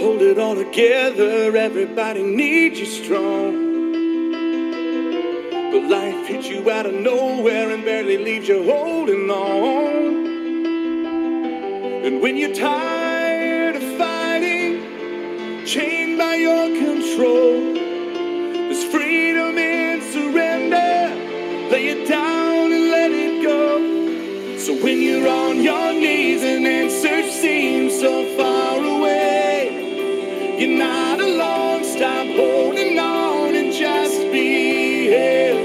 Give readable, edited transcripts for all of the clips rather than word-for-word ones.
Hold it all together, everybody needs you strong. But life hits you out of nowhere and barely leaves you holding on. And when you're tired of fighting, chained by your control, there's freedom in surrender. Lay it down and let it go. So when you're on your knees and answer seems so far away, you're not alone. Stop holding on and just be held.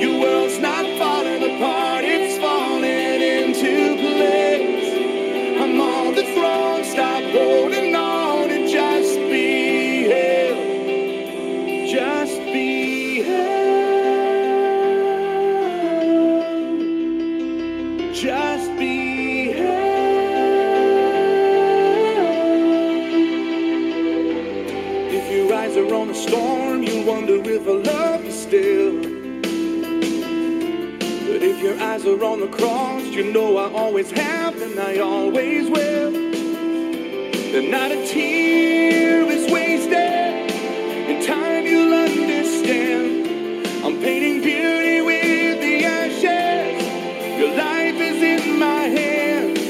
Your world's not falling apart, it's falling into place. I'm on the throne. Stop holding on and just be held. Just be held. Just be held. If your eyes are on a storm, you wonder if I love you still. But if your eyes are on the cross, you know I always have and I always will. And not a tear is wasted. In time you'll understand. I'm painting beauty with the ashes. Your life is in my hands.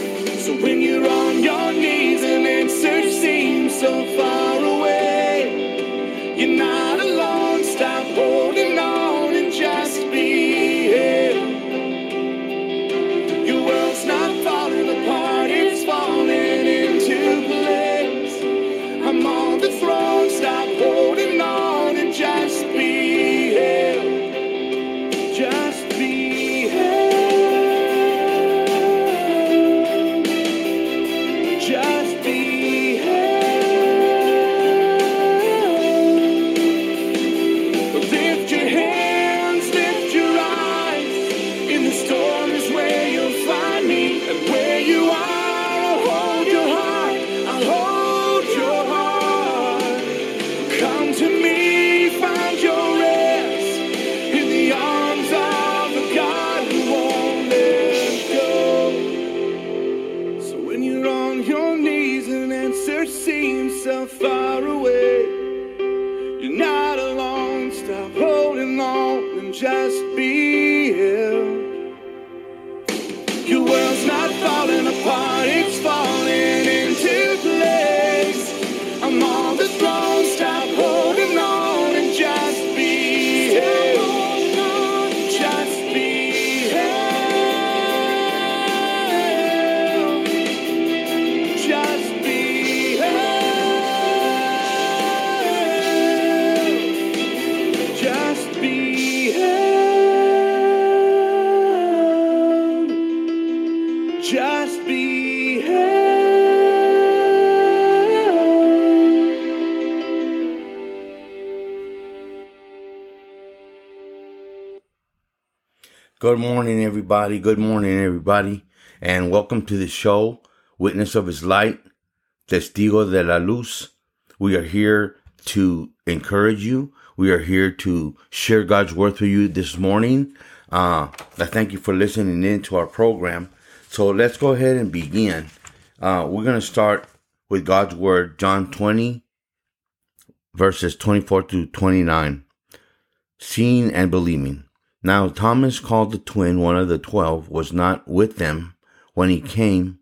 So when you're on your knees and answer seems so far away, you're not alone. Stop holding on and just be held. Your world's not falling apart, it's falling into place. I'm on the throne. Stop holding on and just be held. Just be held. Just be held. Lift your hands, lift your eyes. In the storm is where you'll find me. And where you are, I'll hold your heart. I'll hold your heart. Come to me, find your rest in the arms of the God who won't let go. So when you're on your knees and answer seems so far away, you're not alone. Stop holding on and just be held. Your world's not falling apart, it's falling into place. I'm on the throne. Stop holding on and just be held. Just be held. Just be held. Just be held. Just be held. Good morning, everybody. Good morning, everybody. And welcome to the show, Witness of His Light, Testigo de la Luz. We are here to encourage you. We are here to share God's word with you this morning. I thank you for listening in to our program. So let's go ahead and begin. We're going to start with God's word, John 20, verses 24 through 29. Seeing and believing. Now Thomas, called the twin, one of the 12, was not with them when he came.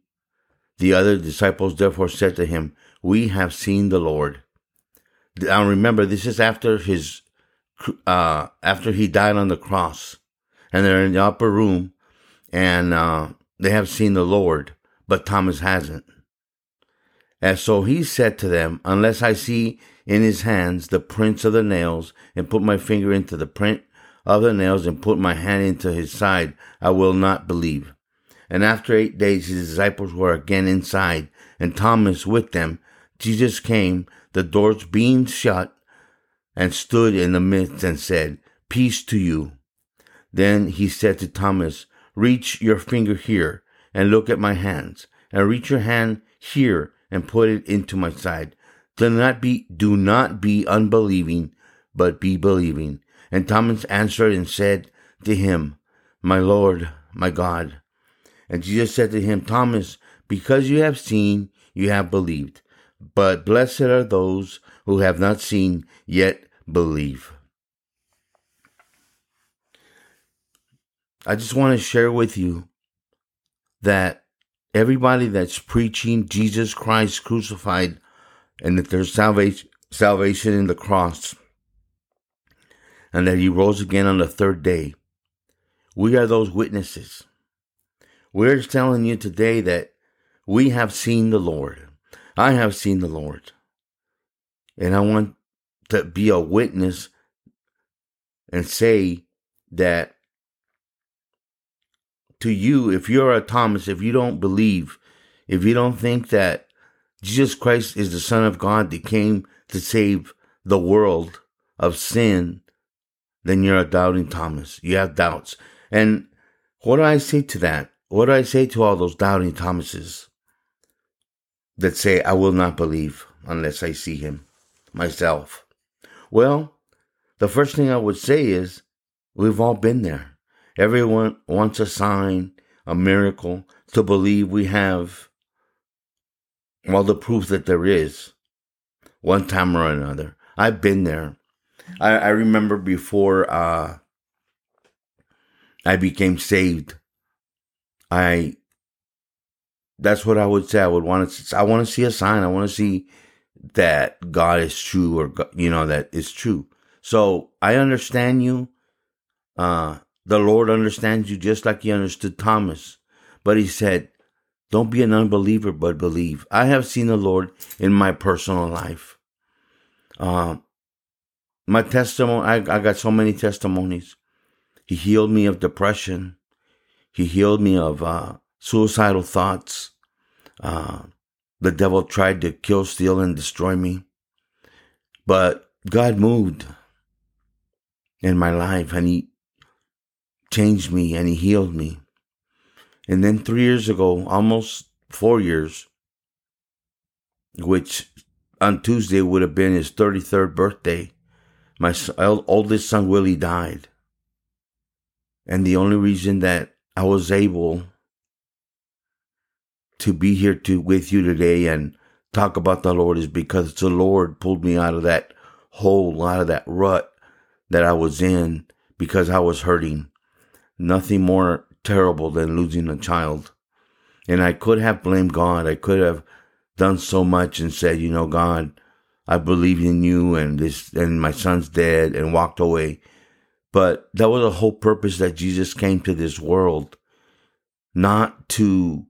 The other disciples therefore said to him, "We have seen the Lord." Now remember, this is after his, after he died on the cross, and they're in the upper room, and they have seen the Lord, but Thomas hasn't. And so he said to them, "Unless I see in his hands the prints of the nails, and put my finger into the print of the nails and put my hand into his side, I will not believe." And after 8 days, his disciples were again inside, and Thomas with them. Jesus came, the doors being shut, and stood in the midst and said, "Peace to you." Then he said to Thomas, "Reach your finger here and look at my hands, and reach your hand here and put it into my side. Do not be unbelieving, but be believing." And Thomas answered and said to him, "My Lord, my God." And Jesus said to him, "Thomas, because you have seen, you have believed. But blessed are those who have not seen yet believe. I just want to share with you that everybody that's preaching Jesus Christ crucified and that there's salvation in the cross and that he rose again on the third day, we are those witnesses. We're telling you today that we have seen the Lord. I have seen the Lord. And I want to be a witness and say that to you, if you're a Thomas, if you don't believe, if you don't think that Jesus Christ is the Son of God that came to save the world of sin, then you're a doubting Thomas. You have doubts. And what do I say to that? What do I say to all those doubting Thomases that say, I will not believe unless I see him myself? Well, the first thing I would say is, we've all been there. Everyone wants a sign, a miracle, to believe we have all the proof that there is, one time or another. I've been there. I remember before I became saved, that's what I would say. I want to see a sign. I want to see that God is true, or that it's true. So I understand you. The Lord understands you just like he understood Thomas. But he said, don't be an unbeliever, but believe. I have seen the Lord in my personal life. My testimony, I got so many testimonies. He healed me of depression. He healed me of suicidal thoughts. The devil tried to kill, steal, and destroy me. But God moved in my life, and he changed me and he healed me. And then 3 years ago, almost 4 years, which on Tuesday would have been his 33rd birthday, my oldest son Willie died. And the only reason that I was able to be here with you today and talk about the Lord is because the Lord pulled me out of that hole, out of that rut that I was in, because I was hurting. Nothing more terrible than losing a child. And I could have blamed God. I could have done so much and said, God, I believe in you and my son's dead, and walked away. But that was the whole purpose that Jesus came to this world, not to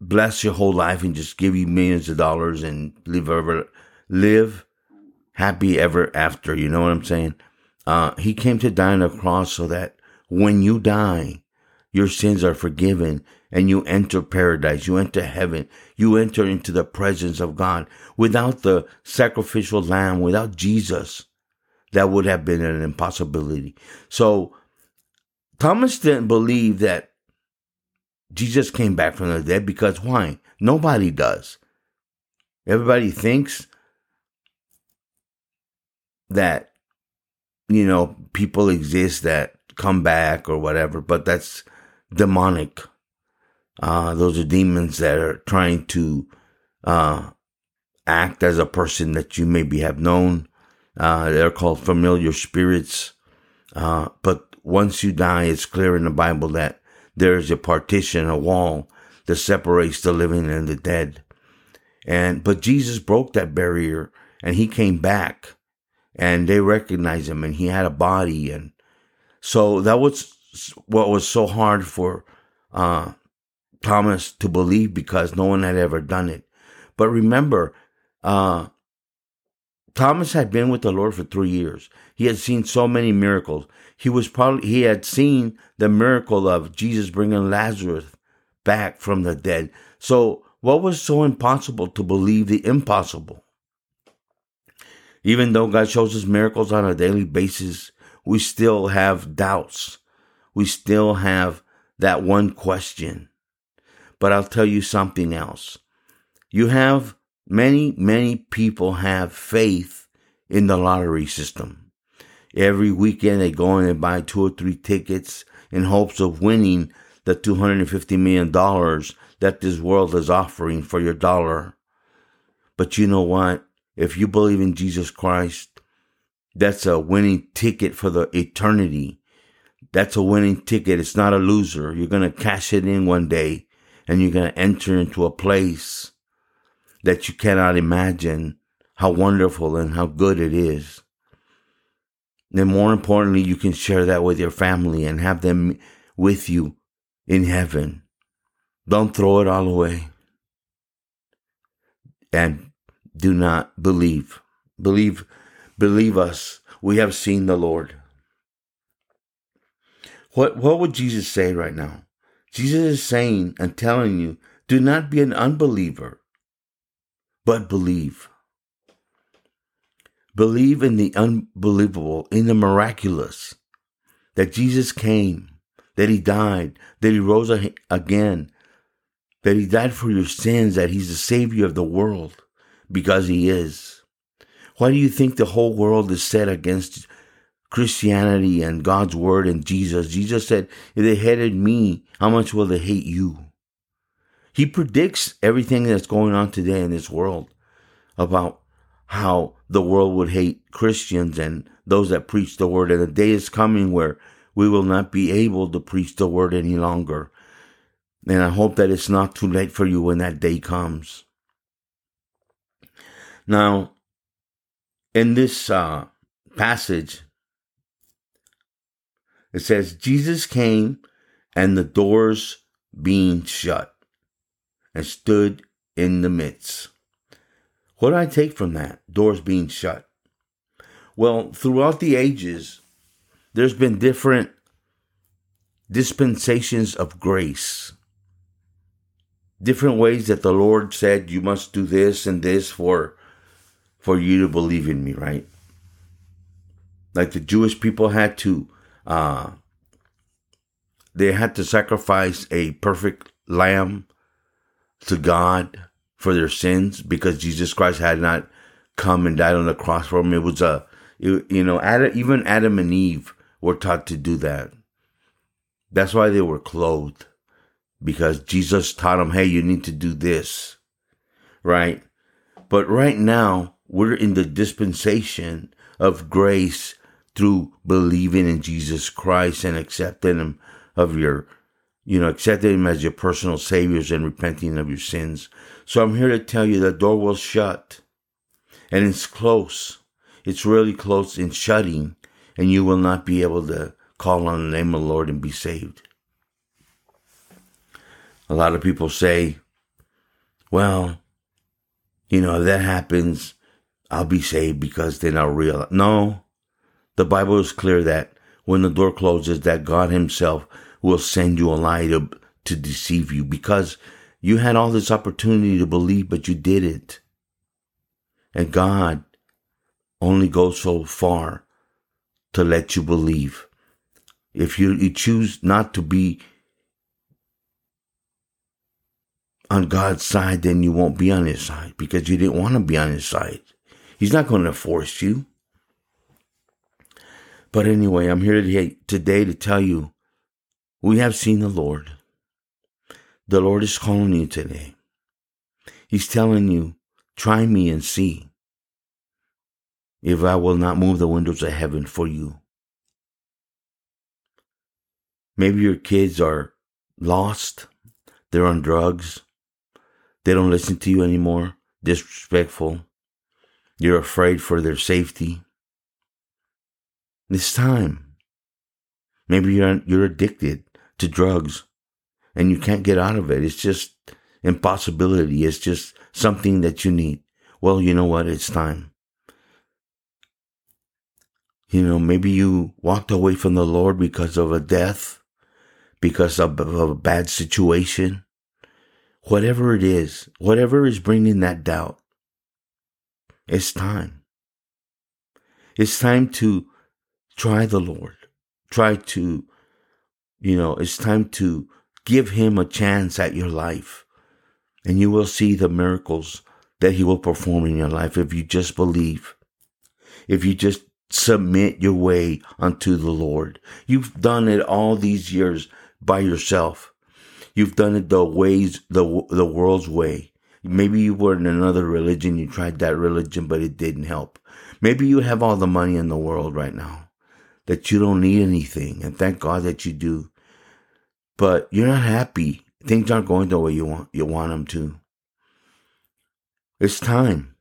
bless your whole life and just give you millions of dollars and live happy ever after. You know what I'm saying? He came to die on the cross so that when you die, your sins are forgiven and you enter paradise, you enter heaven, you enter into the presence of God. Without the sacrificial lamb, without Jesus, that would have been an impossibility. So Thomas didn't believe that Jesus came back from the dead, because why? Nobody does. Everybody thinks that people exist that come back or whatever, but that's demonic. Those are demons that are trying to act as a person that you maybe have known. They're called familiar spirits. But once you die, it's clear in the Bible that there is a partition, a wall that separates the living and the dead. But Jesus broke that barrier and he came back. And they recognized him, and he had a body. And so that was what was so hard for Thomas to believe, because no one had ever done it. But remember, Thomas had been with the Lord for 3 years. He had seen so many miracles. He had seen the miracle of Jesus bringing Lazarus back from the dead. So what was so impossible to believe the impossible? Even though God shows us miracles on a daily basis, we still have doubts. We still have that one question. But I'll tell you something else. You have many people have faith in the lottery system. Every weekend they go in and buy 2 or 3 tickets in hopes of winning the $250 million that this world is offering for your dollar. But you know what? If you believe in Jesus Christ, that's a winning ticket for the eternity. That's a winning ticket. It's not a loser. You're going to cash it in one day, and you're going to enter into a place that you cannot imagine how wonderful and how good it is. Then more importantly, you can share that with your family and have them with you in heaven. Don't throw it all away. And do not believe. Believe us. We have seen the Lord. What would Jesus say right now? Jesus is saying and telling you, do not be an unbeliever, but believe. Believe in the unbelievable, in the miraculous, that Jesus came, that he died, that he rose again, that he died for your sins, that he's the Savior of the world, because he is. Why do you think the whole world is set against Christianity and God's word and Jesus? Jesus said, if they hated me, how much will they hate you? He predicts everything that's going on today in this world about how the world would hate Christians and those that preach the word. And the day is coming where we will not be able to preach the word any longer. And I hope that it's not too late for you when that day comes. Now, in this passage, it says, Jesus came and the doors being shut and stood in the midst. What do I take from that? Doors being shut. Well, throughout the ages, there's been different dispensations of grace. Different ways that the Lord said, you must do this and this for you to believe in me, right? Like the Jewish people had to, they had to sacrifice a perfect lamb to God for their sins because Jesus Christ had not come and died on the cross for them. It was even Adam and Eve were taught to do that. That's why they were clothed, because Jesus taught them, hey, you need to do this, right? But right now, we're in the dispensation of grace through believing in Jesus Christ and accepting him accepting him as your personal saviors and repenting of your sins. So I'm here to tell you the door will shut, and it's close. It's really close in shutting, and you will not be able to call on the name of the Lord and be saved. A lot of people say, well, if that happens, I'll be saved because then I'll realize. No, the Bible is clear that when the door closes, that God himself will send you a lie to deceive you, because you had all this opportunity to believe, but you didn't. And God only goes so far to let you believe. If you choose not to be on God's side, then you won't be on his side because you didn't want to be on his side. He's not going to force you. But anyway, I'm here today to tell you, we have seen the Lord. The Lord is calling you today. He's telling you, try me and see if I will not move the windows of heaven for you. Maybe your kids are lost. They're on drugs. They don't listen to you anymore. Disrespectful. You're afraid for their safety. This time, maybe you're addicted to drugs and you can't get out of it. It's just impossibility. It's just something that you need. Well, you know what? It's time. Maybe you walked away from the Lord because of a death, because of a bad situation. Whatever it is, whatever is bringing that doubt, it's time. It's time to try the Lord. It's time to give him a chance at your life. And you will see the miracles that he will perform in your life if you just believe. If you just submit your way unto the Lord. You've done it all these years by yourself. You've done it the world's way. Maybe you were in another religion. You tried that religion, but it didn't help. Maybe you have all the money in the world right now that you don't need anything. And thank God that you do. But you're not happy. Things aren't going the way you want them to. It's time.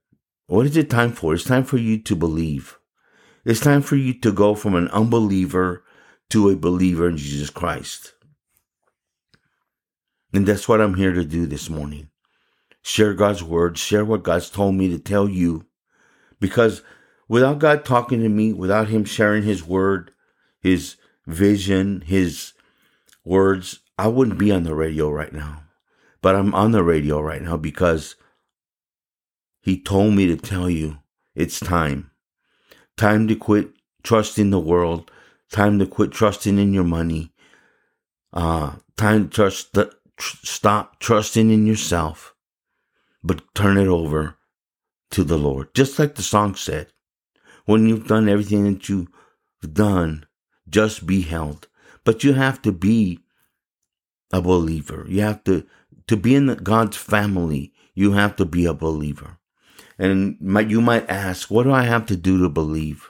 What is it time for? It's time for you to believe. It's time for you to go from an unbeliever to a believer in Jesus Christ. And that's what I'm here to do this morning. Share God's word. Share what God's told me to tell you. Because without God talking to me, without Him sharing His word, His vision, His words, I wouldn't be on the radio right now. But I'm on the radio right now because He told me to tell you it's time. Time to quit trusting the world. Time to quit trusting in your money. Time to stop trusting in yourself, but turn it over to the Lord. Just like the song said, when you've done everything that you've done, just be held. But you have to be a believer. You have to be in God's family, you have to be a believer. And you might ask, what do I have to do to believe?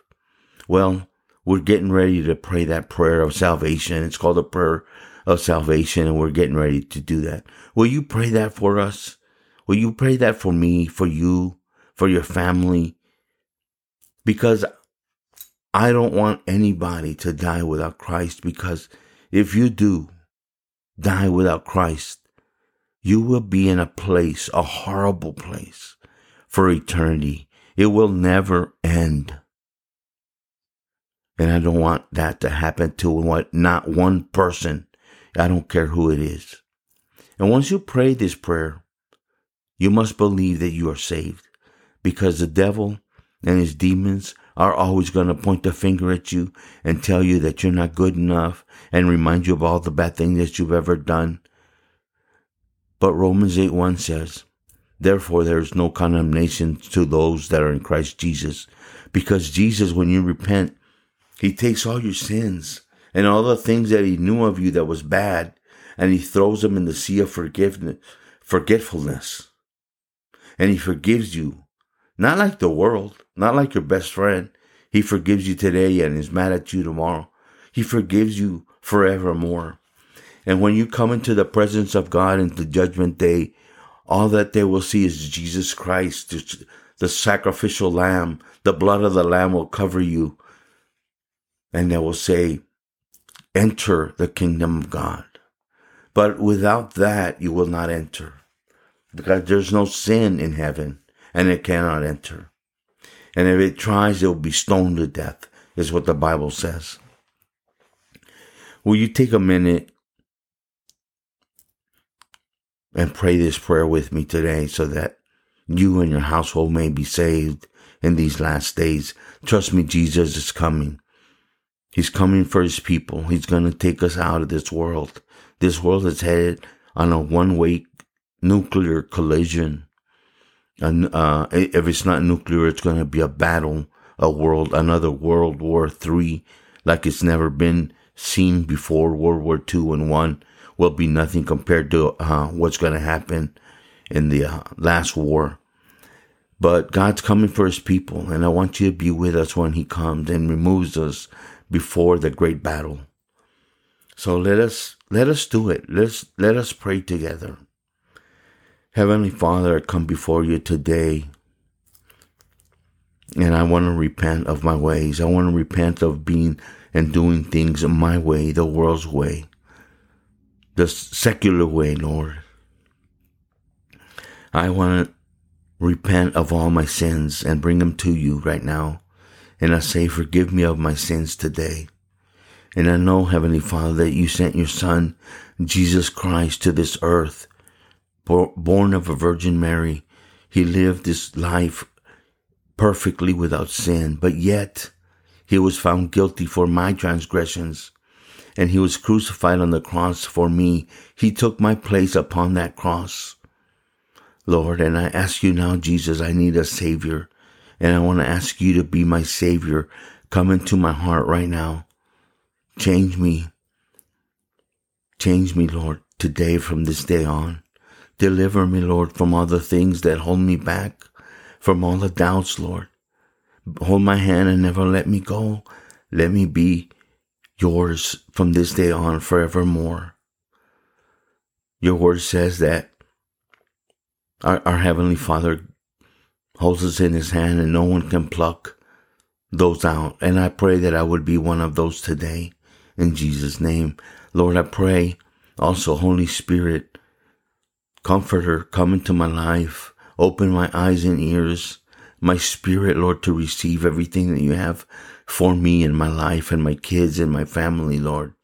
Well, we're getting ready to pray that prayer of salvation. It's called a prayer of salvation, and we're getting ready to do that. Will you pray that for us? Will you pray that for me, for you, for your family? Because I don't want anybody to die without Christ, because if you do die without Christ, you will be in a place, a horrible place, for eternity. It will never end. And I don't want that to happen to not one person. I don't care who it is. And once you pray this prayer, you must believe that you are saved, because the devil and his demons are always going to point the finger at you and tell you that you're not good enough and remind you of all the bad things that you've ever done. But Romans 8:1 says, therefore, there is no condemnation to those that are in Christ Jesus, because Jesus, when you repent, He takes all your sins and all the things that He knew of you that was bad, and He throws them in the sea of forgetfulness. And He forgives you. Not like the world, not like your best friend. He forgives you today and is mad at you tomorrow. He forgives you forevermore. And when you come into the presence of God in the judgment day, all that they will see is Jesus Christ, the sacrificial lamb. The blood of the lamb will cover you. And they will say, enter the kingdom of God. But without that, you will not enter, because there's no sin in heaven, and it cannot enter. And if it tries, it will be stoned to death, is what the Bible says. Will you take a minute and pray this prayer with me today, so that you and your household may be saved in these last days? Trust me, Jesus is coming. He's coming for His people. He's going to take us out of this world. This world is headed on a one-way nuclear collision. And if it's not nuclear, it's going to be a battle, another World War III, like it's never been seen before. World War II and I will be nothing compared to what's going to happen in the last war. But God's coming for His people, and I want you to be with us when He comes and removes us before the great battle. So let us do it. Let us pray together. Heavenly Father, I come before You today, and I want to repent of my ways. I want to repent of being and doing things my way, the world's way, the secular way, Lord. I want to repent of all my sins and bring them to You right now. And I say, forgive me of my sins today. And I know, Heavenly Father, that You sent Your Son, Jesus Christ, to this earth, born of a Virgin Mary. He lived this life perfectly without sin, but yet He was found guilty for my transgressions, and He was crucified on the cross for me. He took my place upon that cross, Lord, and I ask You now, Jesus, I need a Savior. And I want to ask You to be my Savior. Come into my heart right now. Change me. Change me, Lord. today, from this day on. Deliver me, Lord, from all the things that hold me back, from all the doubts, Lord. Hold my hand and never let me go. Let me be yours from this day on forevermore. Your word says that our Heavenly Father holds us in His hand and no one can pluck those out. And I pray that I would be one of those today in Jesus' name. Lord, I pray also, Holy Spirit, Comforter, come into my life. Open my eyes and ears, my spirit, Lord, to receive everything that you have for me and my life and my kids and my family, Lord.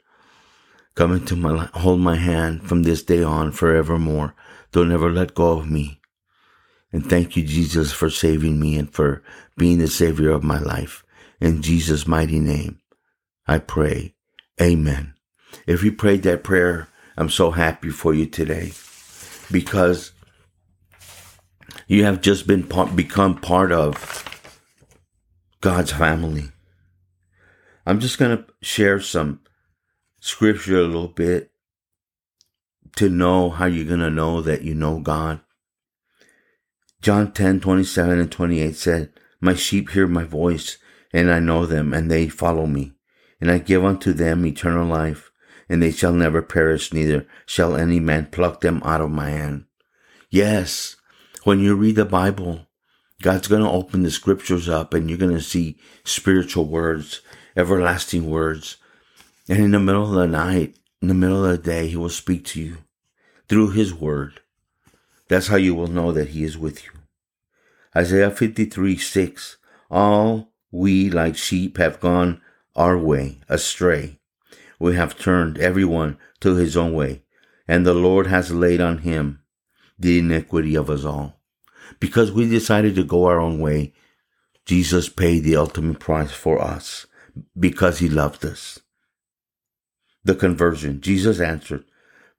Come into my life. Hold my hand from this day on forevermore. Don't ever let go of me. And thank you, Jesus, for saving me and for being the Savior of my life. In Jesus' mighty name, I pray. Amen. If you prayed that prayer, I'm so happy for you today, because you have just become part of God's family. I'm just going to share some scripture a little bit to know how you're going to know that you know God. John 10:27 and 28 said, "My sheep hear my voice, and I know them, and they follow me. And I give unto them eternal life, and they shall never perish, neither shall any man pluck them out of my hand." Yes, when you read the Bible, God's going to open the scriptures up, and you're going to see spiritual words, everlasting words. And in the middle of the night, in the middle of the day, He will speak to you through His word. That's how you will know that He is with you. Isaiah 53:6, "All we like sheep have gone our way astray. We have turned everyone to his own way, and the Lord has laid on him the iniquity of us all." Because we decided to go our own way, Jesus paid the ultimate price for us because He loved us. The conversion. Jesus answered,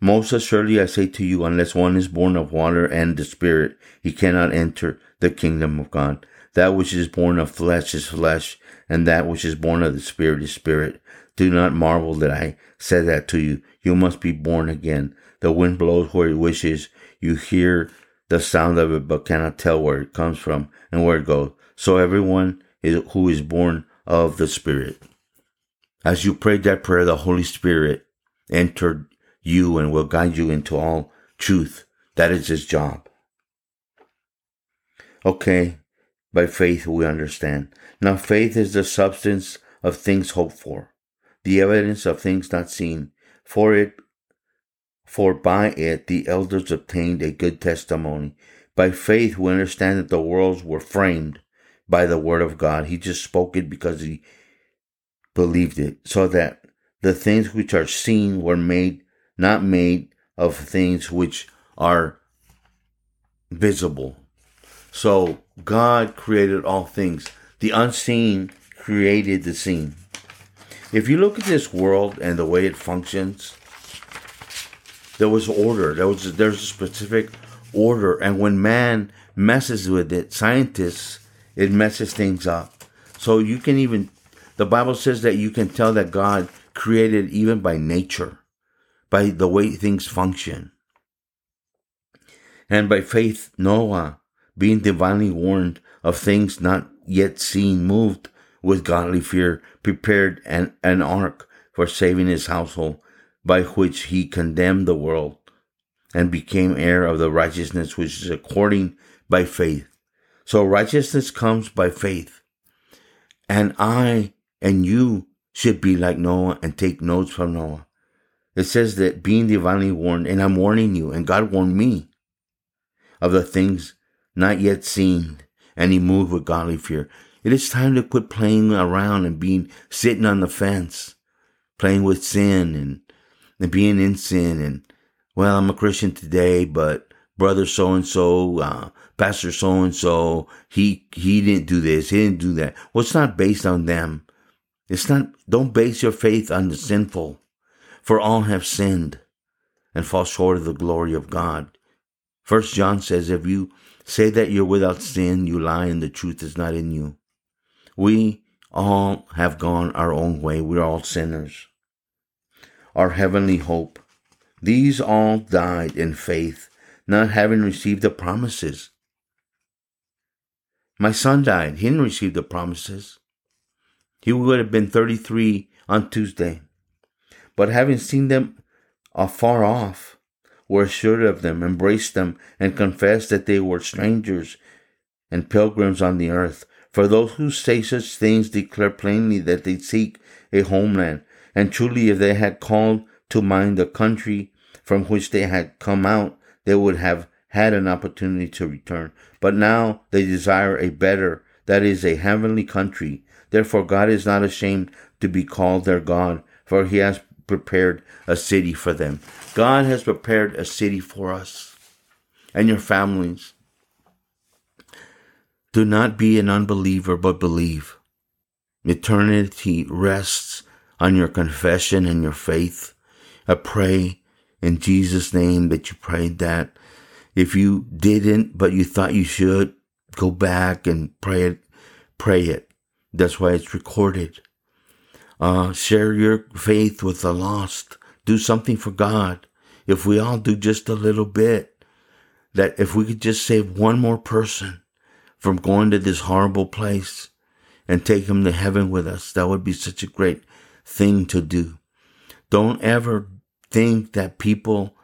"Most assuredly I say to you, unless one is born of water and the Spirit, he cannot enter the kingdom of God. That which is born of flesh is flesh, and that which is born of the Spirit is spirit. Do not marvel that I said that to you. You must be born again. The wind blows where it wishes. You hear the sound of it, but cannot tell where it comes from and where it goes. So everyone who is born of the Spirit." As you prayed that prayer, the Holy Spirit entered you and will guide you into all truth. That is His job. Okay, by faith we understand. Now faith is the substance of things hoped for, the evidence of things not seen. For by it the elders obtained a good testimony. By faith we understand that the worlds were framed by the word of God. He just spoke it because He believed it, so that the things which are seen were made, not made of things which are visible. So God created all things. The unseen created the seen. If you look at this world and the way it functions, there was order. There's a specific order. And when man messes with it, scientists, it messes things up. So you can even, the Bible says that you can tell that God created even by nature, by the way things function. And by faith, Noah, being divinely warned of things not yet seen, moved with godly fear, prepared an ark for saving his household, by which he condemned the world and became heir of the righteousness which is according by faith. So righteousness comes by faith. And I and you should be like Noah and take notes from Noah. It says that being divinely warned, and I'm warning you, and God warned me of the things not yet seen, and he moved with godly fear. It is time to quit playing around and sitting on the fence, playing with sin and being in sin. And, well, I'm a Christian today, but brother so-and-so, pastor so-and-so, he didn't do this, he didn't do that. Well, it's not based on them. Don't base your faith on the sinful. For all have sinned and fall short of the glory of God. 1 John says, if you say that you're without sin, you lie and the truth is not in you. We all have gone our own way. We're all sinners. Our heavenly hope. These all died in faith, not having received the promises. My son died. He didn't receive the promises. He would have been 33 on Tuesday. But having seen them afar off, were assured of them, embraced them, and confessed that they were strangers and pilgrims on the earth. For those who say such things declare plainly that they seek a homeland. And truly, if they had called to mind the country from which they had come out, they would have had an opportunity to return. But now they desire a better, that is, a heavenly country. Therefore, God is not ashamed to be called their God, for he has prepared a city for them. God has prepared a city for us and your families. Do not be an unbeliever, but believe. Eternity rests on your confession and your faith. I pray in Jesus' name that you prayed that. If you didn't, but you thought you should, go back and pray it. That's why it's recorded. Share your faith with the lost. Do something for God. If we all do just a little bit, that if we could just save one more person from going to this horrible place and take him to heaven with us, that would be such a great thing to do. Don't ever think that people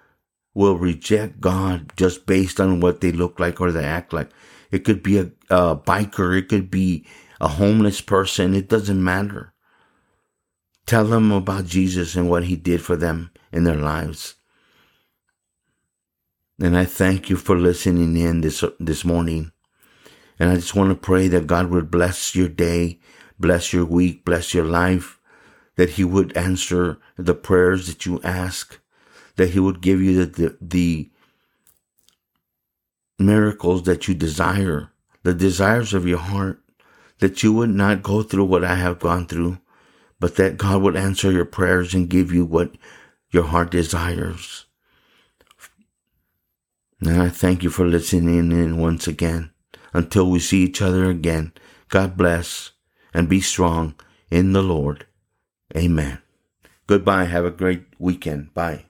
will reject God just based on what they look like or they act like. It could be a biker. It could be a homeless person. It doesn't matter. Tell them about Jesus and what he did for them in their lives. And I thank you for listening in this morning. And I just want to pray that God would bless your day, bless your week, bless your life, that he would answer the prayers that you ask, that he would give you the miracles that you desire, the desires of your heart, that you would not go through what I have gone through, but that God would answer your prayers and give you what your heart desires. And I thank you for listening in once again. Until we see each other again, God bless and be strong in the Lord. Amen. Goodbye. Have a great weekend. Bye.